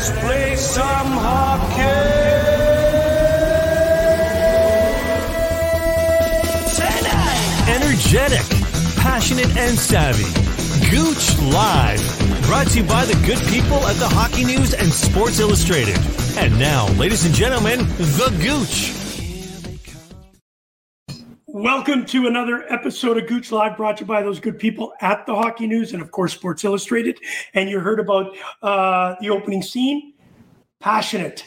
Let's play some hockey tonight! Energetic, passionate, and savvy. Gooch Live. Brought to you by the good people at the Hockey News and Sports Illustrated. And now, ladies and gentlemen, the Gooch. Welcome to another episode of Gooch Live, brought to you by those good people at the Hockey News and, of course, Sports Illustrated. And you heard about the opening scene. Passionate.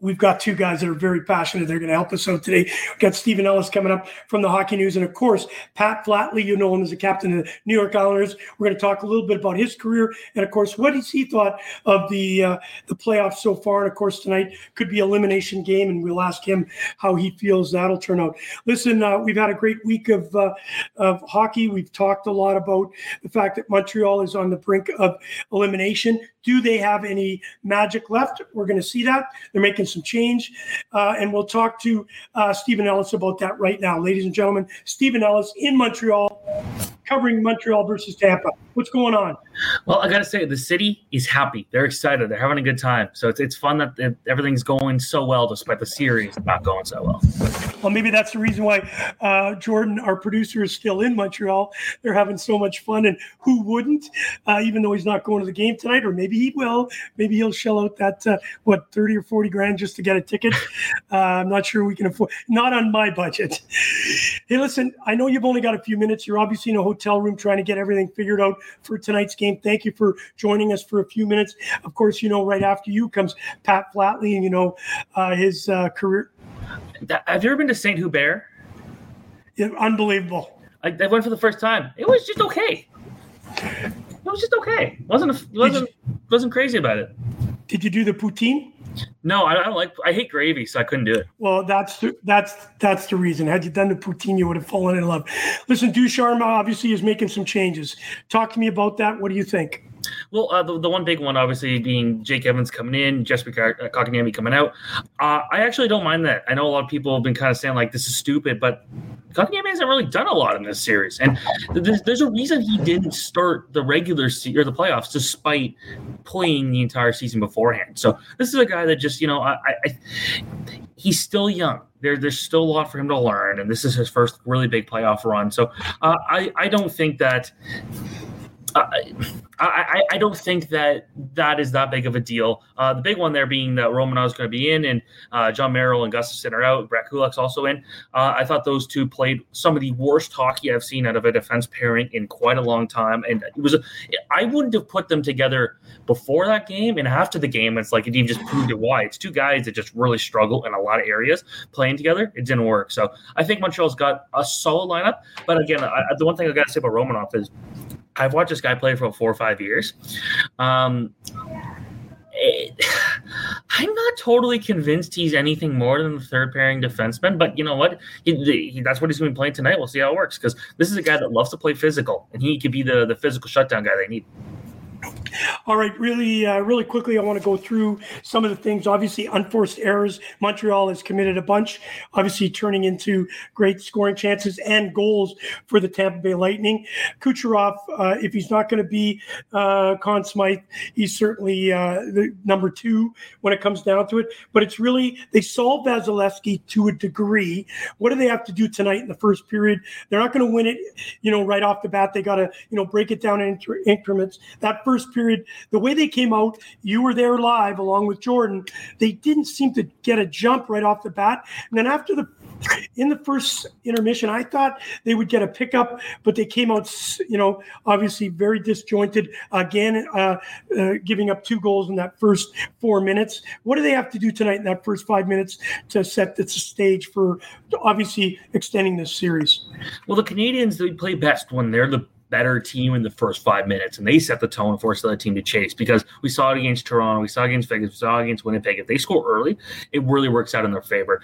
We've got two guys that are very passionate. They're going to help us out today. We've got Stephen Ellis coming up from the Hockey News. And, of course, Pat Flatley, you know him as the captain of the New York Islanders. We're going to talk a little bit about his career and, of course, what he thought of the playoffs so far. And, of course, tonight could be elimination game, and we'll ask him how he feels that'll turn out. Listen, we've had a great week of hockey. We've talked a lot about the fact that Montreal is on the brink of elimination. Do they have any magic left? We're going to see that. They're making some change. And we'll talk to Stephen Ellis about that right now. Ladies and gentlemen, Stephen Ellis in Montreal, covering Montreal versus Tampa. What's going on? Well, I got to say, the city is happy. They're excited. They're having a good time. So it's fun that everything's going so well, despite the series not going so well. Well, maybe that's the reason why Jordan, our producer, is still in Montreal. They're having so much fun. And who wouldn't, even though he's not going to the game tonight? Or maybe he will. Maybe he'll shell out that, 30 or 40 grand just to get a ticket. I'm not sure we can afford. Not on my budget. Hey, listen, I know you've only got a few minutes. You're obviously in a hotel room trying to get everything figured out for tonight's game. Thank you for joining us for a few minutes. Of course, you know, right after you comes Pat Flatley and, you know, his career. Have you ever been to Saint Hubert? Yeah, unbelievable. I went for the first time. It was just okay. Wasn't crazy about it. Did you do the poutine? No, I don't like. I hate gravy, so I couldn't do it. Well, that's the reason. Had you done the poutine, you would have fallen in love. Listen, Ducharme obviously is making some changes. Talk to me about that. What do you think? Well, the one big one, obviously, being Jake Evans coming in, Jesperi Kotkaniemi coming out. I actually don't mind that. I know a lot of people have been kind of saying, like, this is stupid, but Kotkaniemi hasn't really done a lot in this series. And there's a reason he didn't start the regular season or the playoffs despite playing the entire season beforehand. So this is a guy that just, you know, he's still young. There's still a lot for him to learn, and this is his first really big playoff run. So I don't think that – I don't think that is that big of a deal. The big one there being that Romanov is going to be in, and John Merrill and Gustafson are out. Brett Kulak's also in. I thought those two played some of the worst hockey I've seen out of a defense pairing in quite a long time. And it was I wouldn't have put them together before that game, and after the game, it's like it even just proved it why. It's two guys that just really struggle in a lot of areas playing together. It didn't work. So I think Montreal's got a solid lineup. But again, the one thing I've got to say about Romanov is I've watched this guy play for 4 or 5 years. I'm not totally convinced he's anything more than the third-pairing defenseman, but you know what? That's what he's going to be playing tonight. We'll see how it works, because this is a guy that loves to play physical, and he could be the physical shutdown guy they need. All right, really quickly, I want to go through some of the things. Obviously, unforced errors. Montreal has committed a bunch, obviously turning into great scoring chances and goals for the Tampa Bay Lightning. Kucherov, if he's not going to be Conn Smythe, he's certainly the number two when it comes down to it. But it's really, they solved Vasilevsky to a degree. What do they have to do tonight in the first period? They're not going to win it, you know, right off the bat. They got to, you know, break it down in increments. That first period, the way they came out, you were there live along with Jordan, they didn't seem to get a jump right off the bat. And then after in the first intermission, I thought they would get a pickup, but they came out, you know, obviously very disjointed again, giving up 2 goals in that first 4 minutes. What do they have to do tonight in that first 5 minutes to set the stage for obviously extending this series? Well, the Canadians, they play best when they're the better team in the first 5 minutes, and they set the tone and force the other team to chase, because we saw it against Toronto, we saw it against Vegas, we saw it against Winnipeg. If they score early, it really works out in their favor.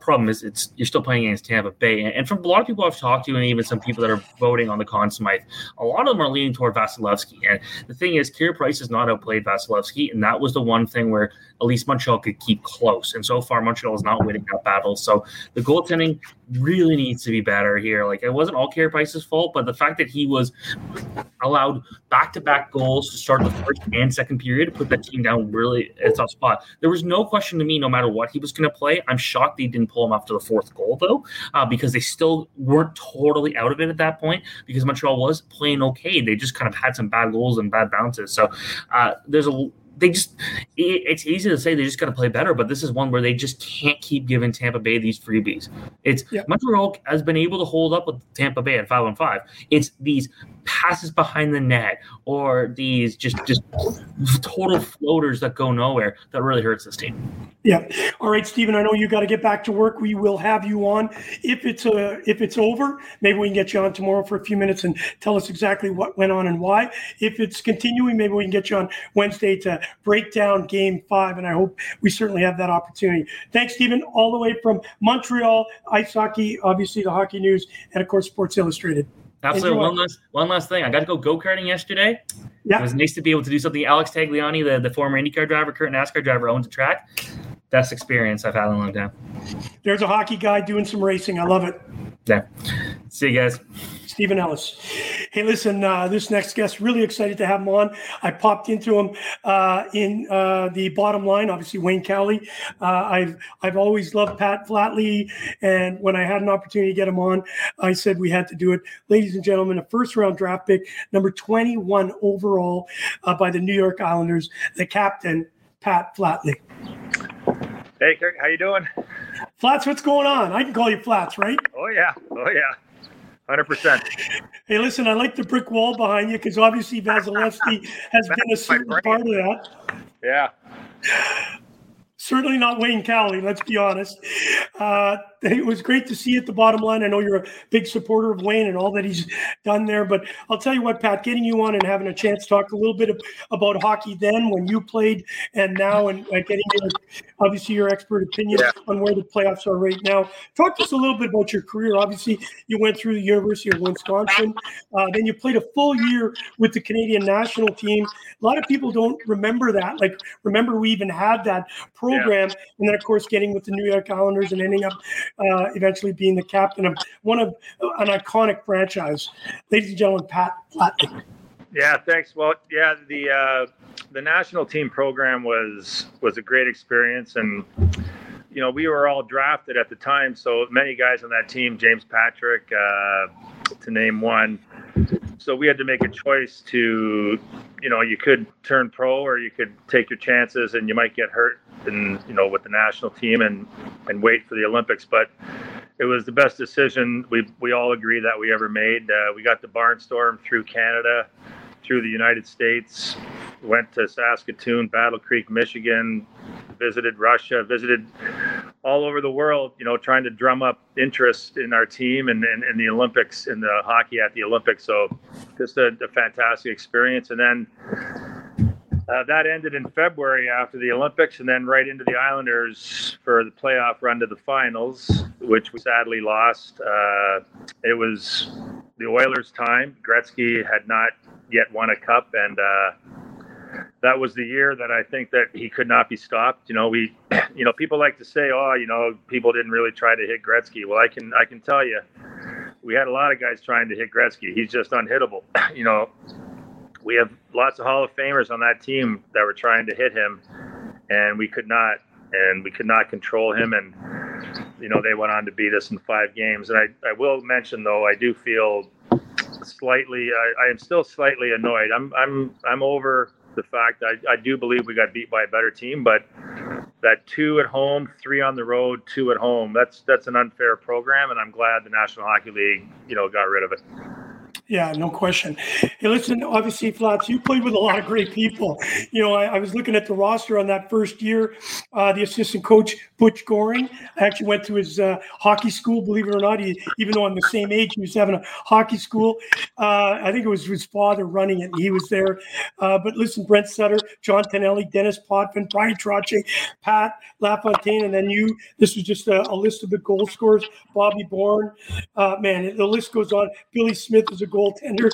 Problem is, you're still playing against Tampa Bay, and from a lot of people I've talked to, and even some people that are voting on the Conn Smythe, a lot of them are leaning toward Vasilevsky. And the thing is, Carey Price has not outplayed Vasilevsky, and that was the one thing where at least Montreal could keep close. And so far, Montreal is not winning that battle. So the goaltending really needs to be better here. Like, it wasn't all Carey Price's fault, but the fact that he was was allowed back-to-back goals to start the first and second period, put that team down really at a tough spot. There was no question to me, no matter what he was going to play. I'm shocked they didn't pull him after the fourth goal, though, because they still weren't totally out of it at that point because Montreal was playing okay. They just kind of had some bad goals and bad bounces. So it's easy to say they just got to play better, but this is one where they just can't keep giving Tampa Bay these freebies. Montreal has been able to hold up with Tampa Bay at 5-on-5. It's these passes behind the net or these just total floaters that go nowhere that really hurts this team. Yeah. All right, Stephen, I know you got to get back to work. We will have you on if it's over. Maybe we can get you on tomorrow for a few minutes and tell us exactly what went on and why. If it's continuing, maybe we can get you on Wednesday to break down Game 5, and I hope we certainly have that opportunity. Thanks, Stephen, all the way from Montreal, Ice Hockey, obviously the Hockey News, and, of course, Sports Illustrated. Absolutely. One last thing. I got to go go-karting yesterday. Yeah. It was nice to be able to do something. Alex Tagliani, the former IndyCar driver, current NASCAR driver, owns a track. Best experience I've had in a long time. There's a hockey guy doing some racing. I love it. Yeah. See you guys. Stephen Ellis. Hey, listen, this next guest, really excited to have him on. I popped into him in the bottom line, obviously Wayne Cowley. I've always loved Pat Flatley, and when I had an opportunity to get him on, I said we had to do it. Ladies and gentlemen, a first-round draft pick, number 21 overall by the New York Islanders, the captain, Pat Flatley. Hey, Kirk, how you doing? Flats, what's going on? I can call you Flats, right? Oh, yeah. 100%. Hey, listen, I like the brick wall behind you because obviously Vasilevsky has been a certain part of that. Yeah. Certainly not Wayne Cowley, let's be honest. It was great to see you at the bottom line. I know you're a big supporter of Wayne and all that he's done there, but I'll tell you what, Pat, getting you on and having a chance to talk a little bit about hockey then when you played and now and getting your, obviously your expert opinion on where the playoffs are right now. Talk to us a little bit about your career. Obviously, you went through the University of Wisconsin. Then you played a full year with the Canadian national team. A lot of people don't remember that. Like, remember we even had that program. Yeah. And then, of course, getting with the New York Islanders and ending up eventually being the captain of one of an iconic franchise. Ladies and gentlemen, Pat Flatley. Yeah, thanks. Well, yeah, the national team program was a great experience. And, you know, we were all drafted at the time. So many guys on that team, James Patrick, to name one. So we had to make a choice to, you know, you could turn pro or you could take your chances and you might get hurt and, you know, with the national team and wait for the Olympics. But it was the best decision we all agree that we ever made. We got the barnstorm through Canada, through the United States, went to Saskatoon, Battle Creek, Michigan, visited Russia, visited all over the world, you know, trying to drum up interest in our team and the Olympics and the hockey at the Olympics. So just a fantastic experience. And then that ended in February after the Olympics and then right into the Islanders for the playoff run to the finals, which we sadly lost. It was the Oilers' time. Gretzky had not yet won a cup, and that was the year that I think that he could not be stopped. You know, people like to say, oh, you know, people didn't really try to hit Gretzky. Well, I can tell you, we had a lot of guys trying to hit Gretzky. He's just unhittable. You know, we have lots of Hall of Famers on that team that were trying to hit him, and we could not control him. And, you know, they went on to beat us in 5 games. And I will mention, though, I do feel slightly, I am still slightly annoyed. I'm over the fact that I do believe we got beat by a better team, but that 2 at home, 3 on the road, 2 at home, that's an unfair program, and I'm glad the National Hockey League, you know, got rid of it. Yeah, no question. Hey, listen, obviously, Flats, you played with a lot of great people. You know, I was looking at the roster on that first year. The assistant coach, Butch Goring, I actually went to his hockey school, believe it or not. He, even though I'm the same age, he was having a hockey school. I think it was his father running it, and he was there. But listen, Brent Sutter, John Tonelli, Dennis Potvin, Brian Troche, Pat LaFontaine, and then you. This was just a list of the goal scorers. Bobby Bourne. Man, the list goes on. Billy Smith is a goaltender.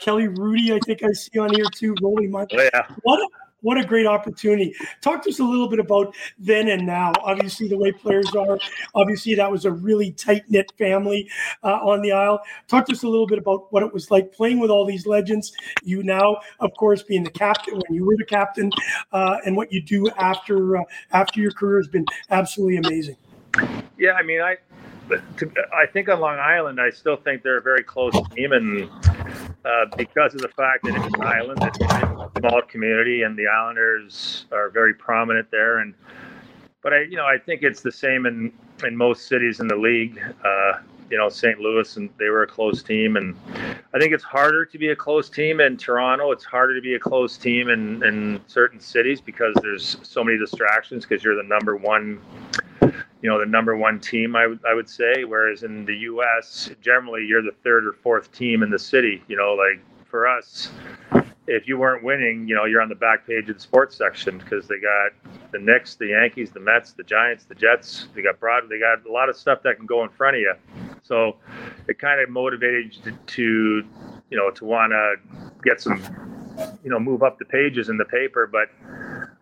Kelly Hrudey, I think I see on here too. Rolly Munch. Oh, yeah. What What a great opportunity. Talk to us a little bit about then and now. Obviously, the way players are. Obviously, that was a really tight-knit family on the aisle. Talk to us a little bit about what it was like playing with all these legends. You now, of course, being the captain, when you were the captain, and what you do after your career has been absolutely amazing. Yeah, I mean, I think on Long Island, I still think they're a very close team, and because of the fact that it's an island, it's a small community, and the Islanders are very prominent there. And but I think it's the same in most cities in the league. St. Louis, and they were a close team, and I think it's harder to be a close team in Toronto. It's harder to be a close team in certain cities because there's so many distractions because you're the number one. The number one team, I would say, whereas in the U.S., generally you're the third or fourth team in the city. Like for us, if you weren't winning, you're on the back page of the sports section because they got the Knicks, the Yankees, the Mets, the Giants, the Jets. They got Broadway. They got a lot of stuff that can go in front of you. So it kind of motivated you to want to get some, move up the pages in the paper. But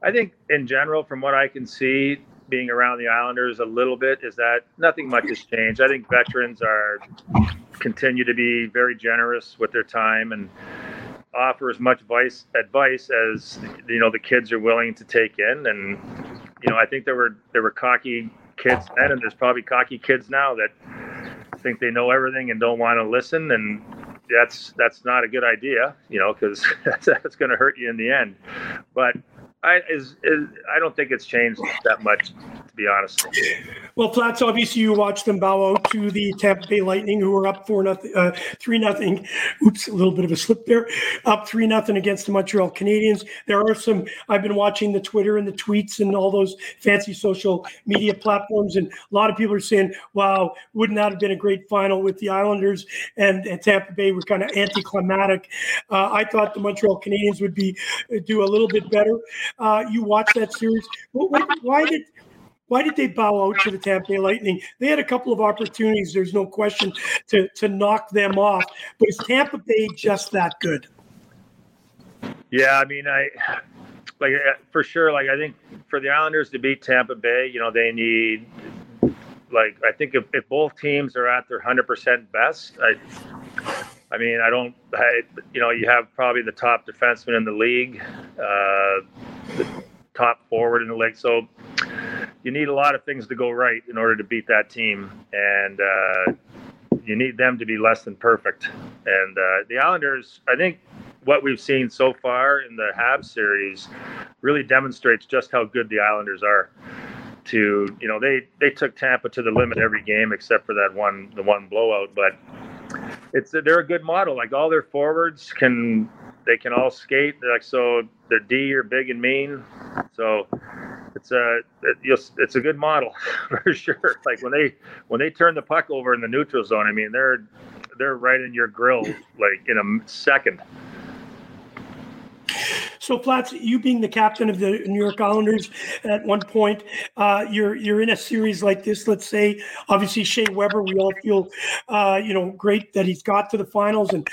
I think in general, from what I can see, being around the Islanders a little bit is that nothing much has changed. I think veterans continue to be very generous with their time and offer as much advice as the kids are willing to take in. And I think there were cocky kids then, and there's probably cocky kids now that think they know everything and don't want to listen, and that's not a good idea, because that's going to hurt you in the end. But I don't think it's changed that much, to be honest. Well, Flats, obviously you watched them bow out to the Tampa Bay Lightning, who were up 3-0. Oops, a little bit of a slip there. Up 3-0 against the Montreal Canadiens. There are some. I've been watching the Twitter and the tweets and all those fancy social media platforms, and a lot of people are saying, "Wow, wouldn't that have been a great final with the Islanders and Tampa Bay were kind of anticlimactic." I thought the Montreal Canadiens would do a little bit better. You watch that series. Why did they bow out to the Tampa Bay Lightning? They had a couple of opportunities, there's no question, to knock them off. But is Tampa Bay just that good? Yeah, I mean, I think for the Islanders to beat Tampa Bay, they need, I think if both teams are at their 100% best, you have probably the top defenseman in the league, the top forward in the league. So you need a lot of things to go right in order to beat that team. And you need them to be less than perfect. And the Islanders, I think what we've seen so far in the Habs series really demonstrates just how good the Islanders are. They took Tampa to the limit every game except for the one blowout, but they're a good model. All their forwards can all skate. So they're D are big and mean. So it's a good model for sure. When they turn the puck over in the neutral zone, they're right in your grill in a second. So, Flats, you being the captain of the New York Islanders at one point, you're in a series like this, let's say. Obviously, Shea Weber, we all feel, great that he's got to the finals, and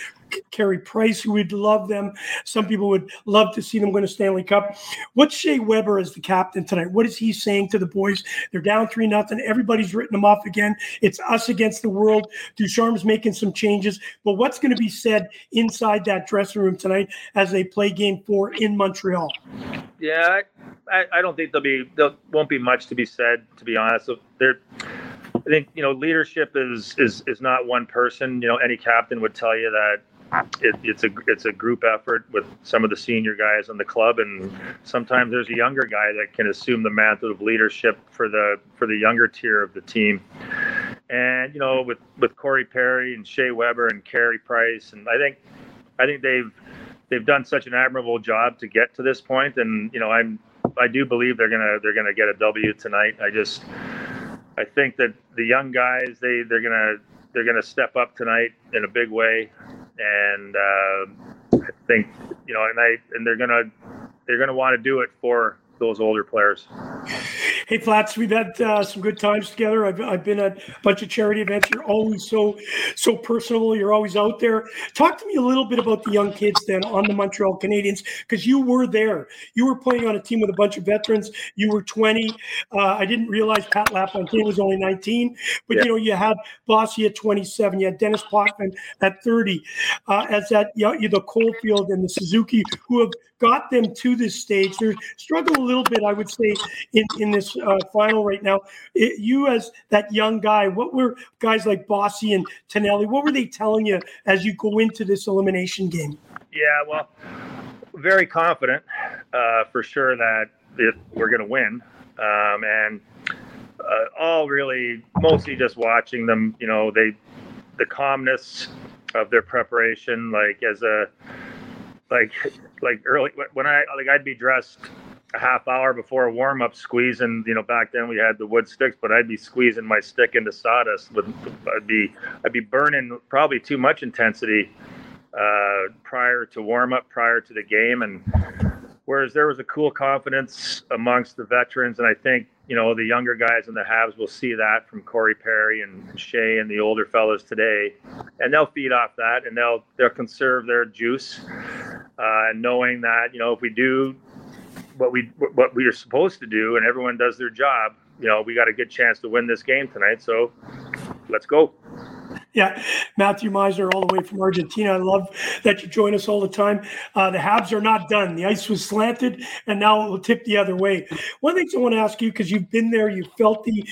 Carey Price, who would love them. Some people would love to see them win a Stanley Cup. What's Shea Weber as the captain tonight? What is he saying to the boys? They're down 3-0. Everybody's written them off again. It's us against the world. Ducharme's making some changes. But what's going to be said inside that dressing room tonight as they play Game 4 in Montreal? Yeah, I don't think there won't be much to be said, to be honest. I think, leadership is not one person. Any captain would tell you that it's a group effort with some of the senior guys in the club, and sometimes there's a younger guy that can assume the mantle of leadership for the younger tier of the team. And with Corey Perry and Shea Weber and Carey Price, and I think they've done such an admirable job to get to this point. And I do believe they're gonna get a W tonight. I think that the young guys they're gonna step up tonight in a big way. And I think they're gonna want to do it for those older players. Hey, Flats, we've had some good times together. I've been at a bunch of charity events. You're always so personable. You're always out there. Talk to me a little bit about the young kids then on the Montreal Canadiens, because you were there. You were playing on a team with a bunch of veterans. You were 20. I didn't realize Pat LaFontaine was only 19. But, you know, you had Bossy at 27. You had Dennis Potvin at 30. As that, the Caufield and the Suzuki, who have got them to this stage. They're struggling a little bit, I would say, in this final right now. You as that young guy, what were guys like Bossy and Tonelli, what were they telling you as you go into this elimination game? Yeah, well, very confident for sure that we're going to win. All really mostly just watching them, the calmness of their preparation, early when I'd be dressed a half hour before a warm up, squeezing, back then we had the wood sticks, but I'd be squeezing my stick into sawdust. I'd be burning probably too much intensity prior to warm up, prior to the game, and whereas there was a cool confidence amongst the veterans, and I think the younger guys in the Habs will see that from Corey Perry and Shea and the older fellas today, and they'll feed off that, and they'll conserve their juice, knowing that if we do what we are supposed to do and everyone does their job, we got a good chance to win this game tonight. So let's go. Yeah, Matthew Meisner all the way from Argentina. I love that you join us all the time. The Habs are not done. The ice was slanted, and now it will tip the other way. One of the things I want to ask you, because you've been there, you felt the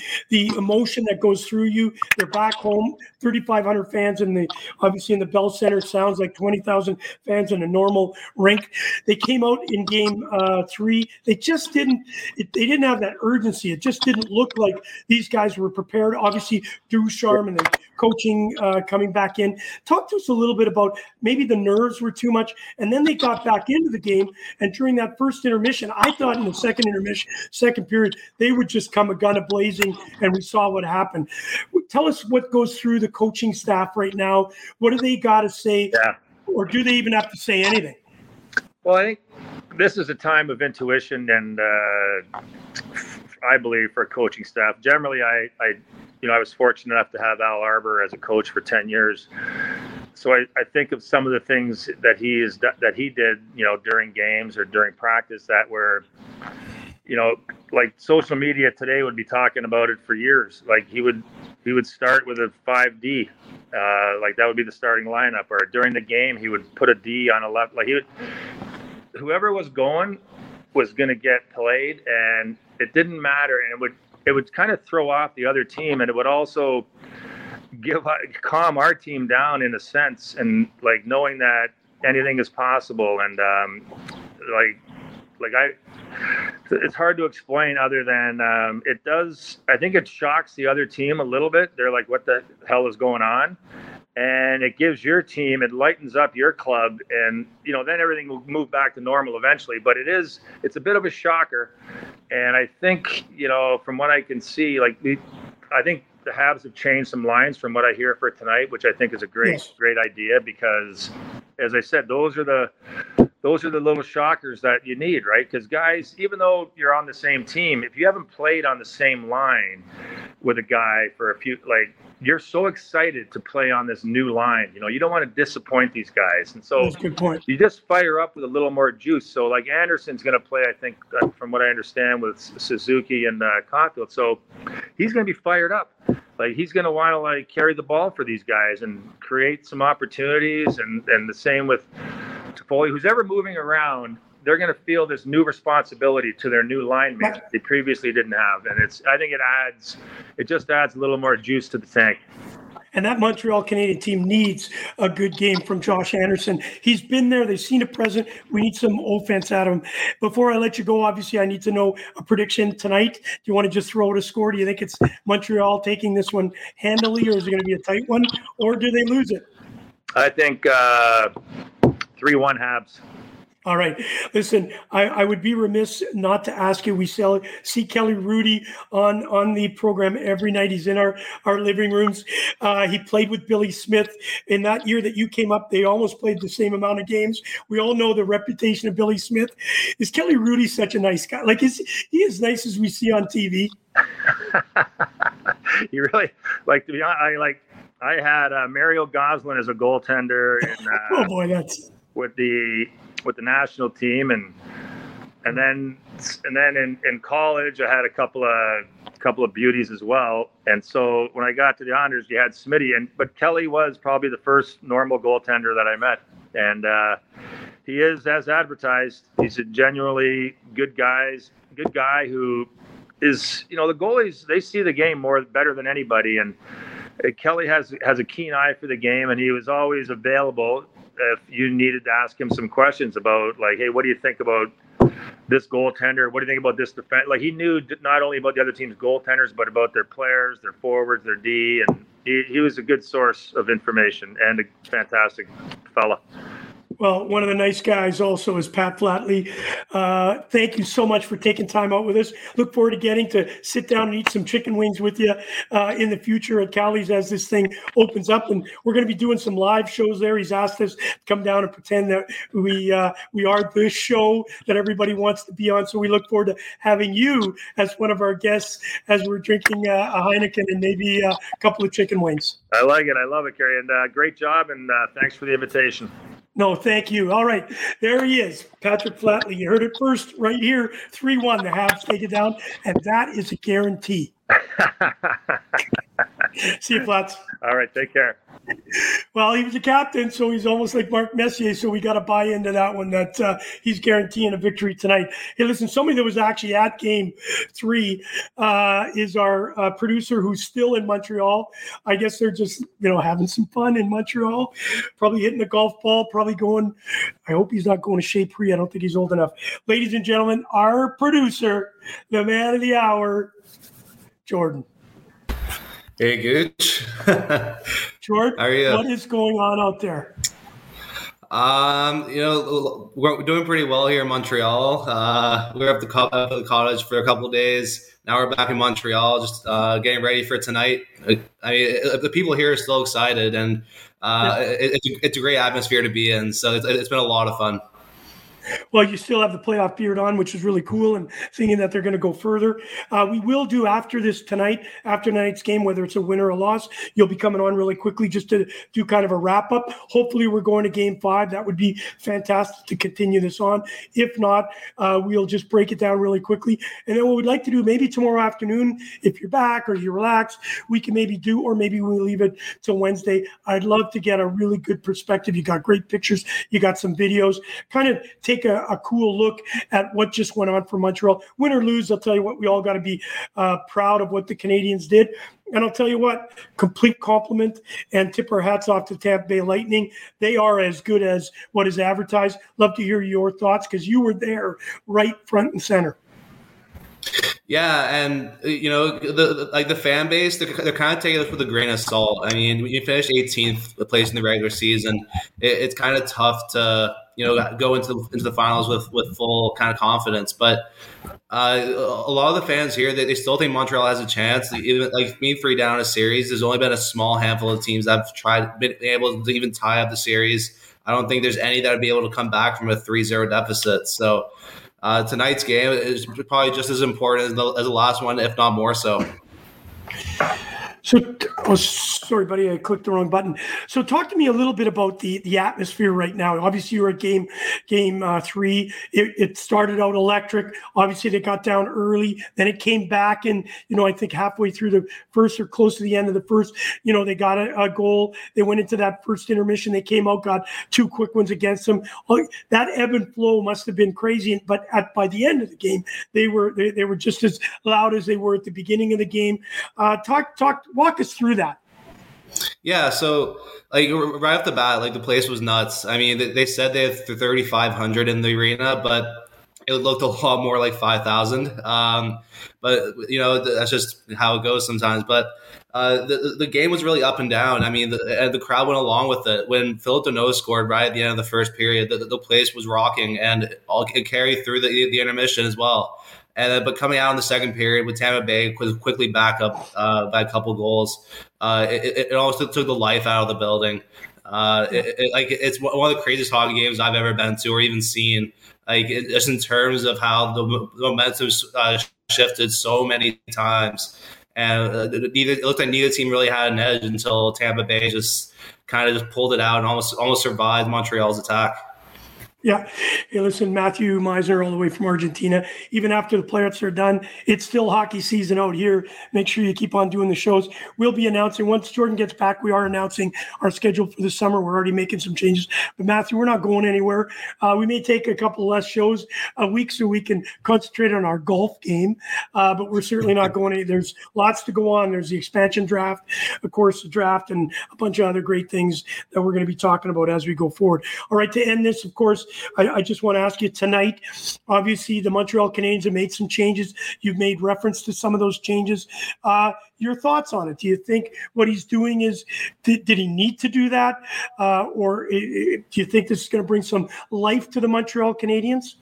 emotion that goes through you. They're back home, 3,500 fans, in the Bell Center sounds like 20,000 fans in a normal rink. They came out in game three. They just didn't have that urgency. It just didn't look like these guys were prepared. Obviously, Ducharme and the coaching coming back in. Talk to us a little bit about maybe the nerves were too much, and then they got back into the game, and during that first intermission, I thought in the second period, they would just come a gun ablazing, and we saw what happened. Tell us what goes through the coaching staff right now. What do they got to say, or do they even have to say anything? Well, I think this is a time of intuition, and I believe for coaching staff. Generally, I was fortunate enough to have Al Arbor as a coach for 10 years. So I think of some of the things that he did, during games or during practice that were, like social media today would be talking about it for years. Like he would start with a 5D, like that would be the starting lineup. Or during the game, he would put a D on a left. Like whoever was going was going to get played, and it didn't matter, and it would kind of throw off the other team, and it would also calm our team down in a sense, and like knowing that anything is possible. And it's hard to explain other than it does. I think it shocks the other team a little bit. They're like, what the hell is going on? And it gives your team, it lightens up your club, and then everything will move back to normal eventually. But it's a bit of a shocker, and I think from what I can see, I think the Habs have changed some lines from what I hear for tonight, which I think is a great idea, because as I said, those are the little shockers that you need, right? Because guys, even though you're on the same team, if you haven't played on the same line with a guy for a few, you're so excited to play on this new line. You don't want to disappoint these guys. And so that's a good point. You just fire up with a little more juice. So like Anderson's going to play, I think, from what I understand, with Suzuki and Caufield. So he's going to be fired up. Like he's going to want to carry the ball for these guys and create some opportunities. And the same with Toffoli, who's ever moving around, they're going to feel this new responsibility to their new lineman that they previously didn't have. And I think it just adds a little more juice to the tank. And that Montreal Canadiens team needs a good game from Josh Anderson. He's been there. They've seen a present. We need some offense out of him. Before I let you go, obviously, I need to know a prediction tonight. Do you want to just throw out a score? Do you think it's Montreal taking this one handily, or is it going to be a tight one, or do they lose it? I think 3-1 Habs. All right. Listen, I would be remiss not to ask you. We see Kelly Hrudey on the program every night. He's in our living rooms. He played with Billy Smith. In that year that you came up, they almost played the same amount of games. We all know the reputation of Billy Smith. Is Kelly Hrudey such a nice guy? Like, is he as nice as we see on TV? You really, like, to be honest, I had Mario Gosselin as a goaltender. In, oh boy, that's with the national team, and then in college I had a couple of beauties as well. And so when I got to the Islanders, you had Smitty, but Kelly was probably the first normal goaltender that I met, and he is as advertised. He's a genuinely good guy who is, you know, the goalies, they see the game better than anybody, and Kelly has a keen eye for the game, and he was always available if you needed to ask him some questions about, like, hey, what do you think about this goaltender? What do you think about this defense? Like, he knew not only about the other team's goaltenders, but about their players, their forwards, their D, and he was a good source of information and a fantastic fella. Well, one of the nice guys also is Pat Flatley. Thank you so much for taking time out with us. Look forward to getting to sit down and eat some chicken wings with you in the future at Cowley's as this thing opens up. And we're going to be doing some live shows there. He's asked us to come down and pretend that we are the show that everybody wants to be on. So we look forward to having you as one of our guests as we're drinking a Heineken and maybe a couple of chicken wings. I like it. I love it, Carey. And great job, and thanks for the invitation. No, thank you. All right. There he is, Patrick Flatley. You heard it first right here, 3-1. The Habs take it down, and that is a guarantee. See you, Flats. All right, take care. Well, he was a captain, so he's almost like Mark Messier, so we got to buy into that one that he's guaranteeing a victory tonight. Hey, listen, somebody that was actually at Game 3 is our producer who's still in Montreal. I guess they're just, you know, having some fun in Montreal, probably hitting the golf ball, probably going – I hope he's not going to Shea Weber. I don't think he's old enough. Ladies and gentlemen, our producer, the man of the hour, Jordan. Hey, Gooch. Jordan, how are you? What is going on out there? You know, we're doing pretty well here in Montreal. We were up at the cottage for a couple of days. Now we're back in Montreal, just getting ready for tonight. I mean, the people here are still excited, and it's a great atmosphere to be in. So it's been a lot of fun. Well, you still have the playoff beard on, which is really cool, and thinking that they're going to go further. We will do after tonight's game, whether it's a win or a loss, you'll be coming on really quickly just to do kind of a wrap-up. Hopefully we're going to Game 5. That would be fantastic to continue this on. If not, we'll just break it down really quickly. And then what we'd like to do, maybe tomorrow afternoon, if you're back or you're relaxed, we can maybe do, or maybe we leave it till Wednesday. I'd love to get a really good perspective. You got great pictures. You got some videos. Kind of take a cool look at what just went on for Montreal. Win or lose, I'll tell you what, we all got to be proud of what the Canadiens did. And I'll tell you what, complete compliment and tip our hats off to Tampa Bay Lightning. They are as good as what is advertised. Love to hear your thoughts because you were there right front and center. Yeah, and you know, the fan base, they're kind of taking this with a grain of salt. I mean, when you finish 18th place in the regular season, it's kind of tough to, you know, go into the finals with full kind of confidence. But a lot of the fans here, they still think Montreal has a chance. Even like being 3 down a series, there's only been a small handful of teams that have been able to even tie up the series. I don't think there's any that would be able to come back from a 3-0 deficit. So tonight's game is probably just as important as the last one, if not more so. So, oh, sorry, buddy, I clicked the wrong button. So talk to me a little bit about the atmosphere right now. Obviously, you were at game 3. It started out electric. Obviously, they got down early. Then it came back, and, you know, I think halfway through the first or close to the end of the first, you know, they got a goal. They went into that first intermission. They came out, got 2 quick ones against them. That ebb and flow must have been crazy, but by the end of the game, they were just as loud as they were at the beginning of the game. Walk us through that. Yeah, so like right off the bat, like the place was nuts. I mean, they said they had 3,500 in the arena, but it looked a lot more like 5,000. But, you know, that's just how it goes sometimes. But the game was really up and down. I mean, the crowd went along with it. When Phillip Danault scored right at the end of the first period, the place was rocking, and it carried through the intermission as well. But coming out in the second period with Tampa Bay quickly back up by a couple goals, it also took the life out of the building. It's one of the craziest hockey games I've ever been to or even seen. Like, just in terms of how the momentum shifted so many times, and it looked like neither team really had an edge until Tampa Bay just kind of pulled it out and almost survived Montreal's attack. Yeah. Hey, listen, Matthew Meisner all the way from Argentina. Even after the playoffs are done, it's still hockey season out here. Make sure you keep on doing the shows. We'll be announcing, once Jordan gets back, we are announcing our schedule for the summer. We're already making some changes. But Matthew, we're not going anywhere. We may take a couple less shows a week so we can concentrate on our golf game. But we're certainly not going anywhere. There's lots to go on. There's the expansion draft, of course, the draft, and a bunch of other great things that we're going to be talking about as we go forward. All right, to end this, of course, I just want to ask you tonight, obviously the Montreal Canadiens have made some changes. You've made reference to some of those changes. Your thoughts on it? Do you think what he's doing is, did he need to do that? Or do you think this is going to bring some life to the Montreal Canadiens?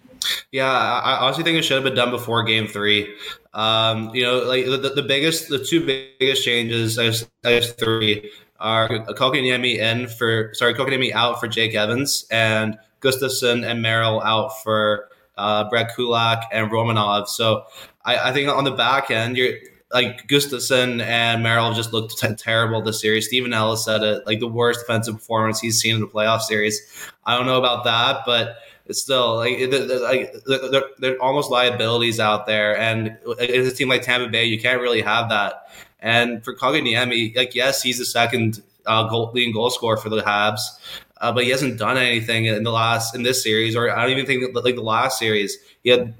Yeah, I honestly think it should have been done before Game 3. You know, like the two biggest changes, I guess three, are Kotkaniemi out for Jake Evans, and Gustafson and Merrill out for Brett Kulak and Romanov. So I think on the back end, you're like, Gustafson and Merrill just looked terrible this series. Stephen Ellis said it, like the worst defensive performance he's seen in the playoff series. I don't know about that, but it's still they're almost liabilities out there. And in a team like Tampa Bay, you can't really have that. And for Kotkaniemi, like, yes, he's the second leading goal scorer for the Habs. But he hasn't done anything in this series, or I don't even think that, like, the last series. He had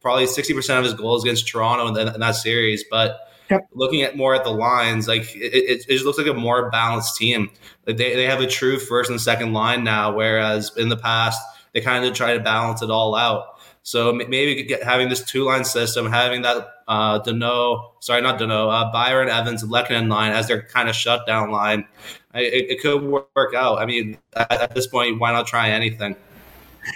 probably 60% of his goals against Toronto in that series. But looking at more at the lines, like, it just looks like a more balanced team. Like, they have a true first and second line now, whereas in the past they kind of try to balance it all out. So maybe having this two-line system, having that Byron, Evans, and Lehkonen line as their kind of shutdown line, it could work out. I mean, at this point, why not try anything?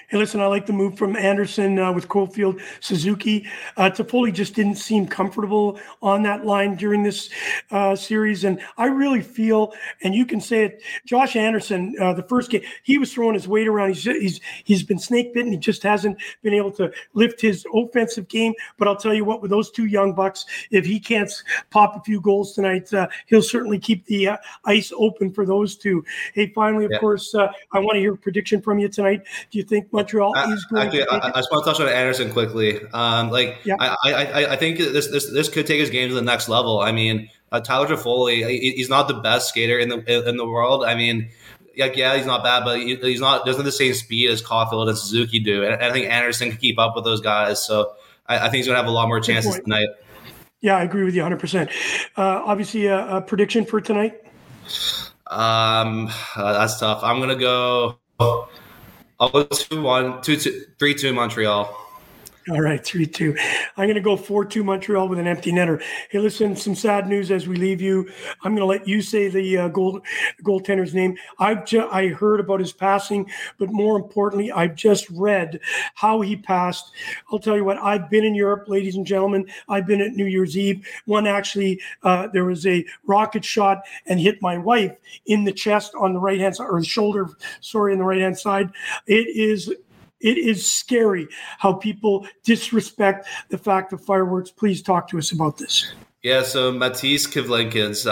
Hey, listen, I like the move from Anderson with Caufield, Suzuki. Toffoli just didn't seem comfortable on that line during this series. And I really feel, and you can say it, Josh Anderson, the first game, he was throwing his weight around. He's been snake bitten. He just hasn't been able to lift his offensive game. But I'll tell you what, with those two young bucks, if he can't pop a few goals tonight, he'll certainly keep the ice open for those two. Hey, finally, of course, I want to hear a prediction from you tonight. Do you think Montreal is going to take it? I just want to touch on Anderson quickly. I think this could take his game to the next level. I mean, Tyler Toffoli, he's not the best skater in the world. I mean, yeah, he's not bad, but he doesn't have the same speed as Caufield and Suzuki do. And I think Anderson can keep up with those guys. So I think he's going to have a lot more chances tonight. Yeah, I agree with you 100%. Obviously, a prediction for tonight? That's tough. I'm going to go... I'll go 2-1, 3-2 Montreal. All right, 3-2. I'm going to go 4-2 Montreal with an empty netter. Hey, listen, some sad news as we leave you. I'm going to let you say the goaltender's name. I heard about his passing, but more importantly, I've just read how he passed. I'll tell you what, I've been in Europe, ladies and gentlemen. I've been at New Year's Eve. One actually, there was a rocket shot and hit my wife in the chest on the right-hand side, or the shoulder, sorry, on the right-hand side. It is scary how people disrespect the fact of fireworks. Please talk to us about this. Yeah, so Matisse Kivlinkins,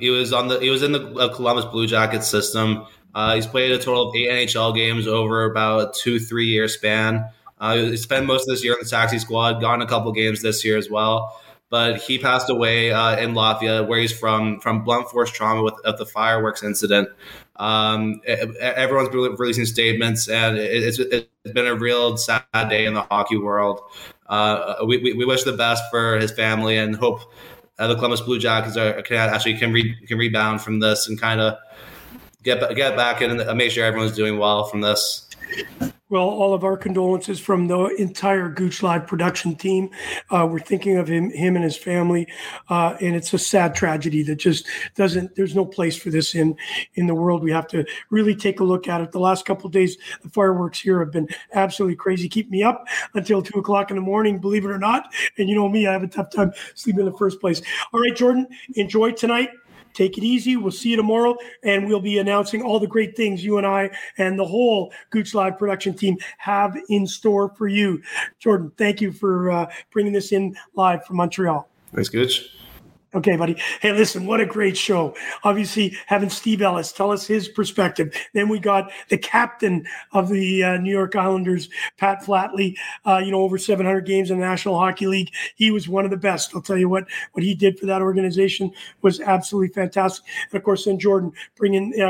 he was in the Columbus Blue Jackets system. He's played a total of 8 NHL games over about a 2-3 year span. He spent most of this year in the taxi squad, gone a couple games this year as well. But he passed away in Latvia, where he's from blunt force trauma of the fireworks incident. Everyone's been releasing statements, and it's been a real sad day in the hockey world. We wish the best for his family and hope the Columbus Blue Jackets can rebound from this and kind of get back in and make sure everyone's doing well from this. Well, all of our condolences from the entire Gooch Live production team. We're thinking of him and his family, and it's a sad tragedy that just doesn't. There's no place for this in the world. We have to really take a look at it. The last couple of days, the fireworks here have been absolutely crazy. Keep me up until 2:00 in the morning, believe it or not. And you know me, I have a tough time sleeping in the first place. All right, Jordan, enjoy tonight. Take it easy. We'll see you tomorrow, and we'll be announcing all the great things you and I and the whole Gooch Live production team have in store for you. Jordan, thank you for bringing this in live from Montreal. Thanks, Gooch. Okay, buddy. Hey, listen, what a great show. Obviously, having Steve Ellis tell us his perspective. Then we got the captain of the New York Islanders, Pat Flatley, over 700 games in the National Hockey League. He was one of the best. I'll tell you what he did for that organization was absolutely fantastic. And, of course, then Jordan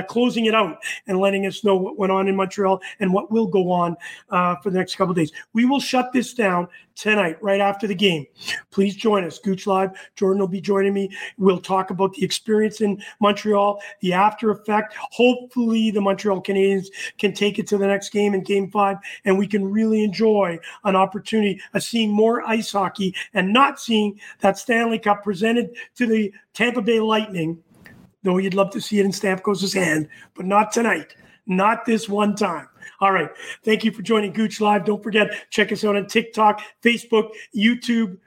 closing it out and letting us know what went on in Montreal and what will go on for the next couple of days. We will shut this down tonight, right after the game. Please join us, Gooch Live. Jordan will be joining me. We'll talk about the experience in Montreal, the after effect. Hopefully the Montreal Canadiens can take it to the next game in Game 5, and we can really enjoy an opportunity of seeing more ice hockey and not seeing that Stanley Cup presented to the Tampa Bay Lightning, though you'd love to see it in Stamkos' hand, but not tonight. Not this one time. All right. Thank you for joining Gooch Live. Don't forget, check us out on TikTok, Facebook, YouTube,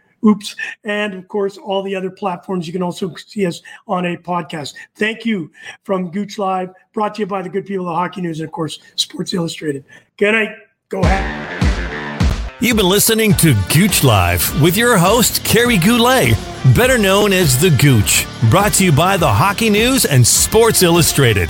and, of course, all the other platforms. You can also see us on a podcast. Thank you from Gooch Live, brought to you by the good people of Hockey News and, of course, Sports Illustrated. Good night. Go ahead. You've been listening to Gooch Live with your host, Kerry Goulet, better known as The Gooch, brought to you by the Hockey News and Sports Illustrated.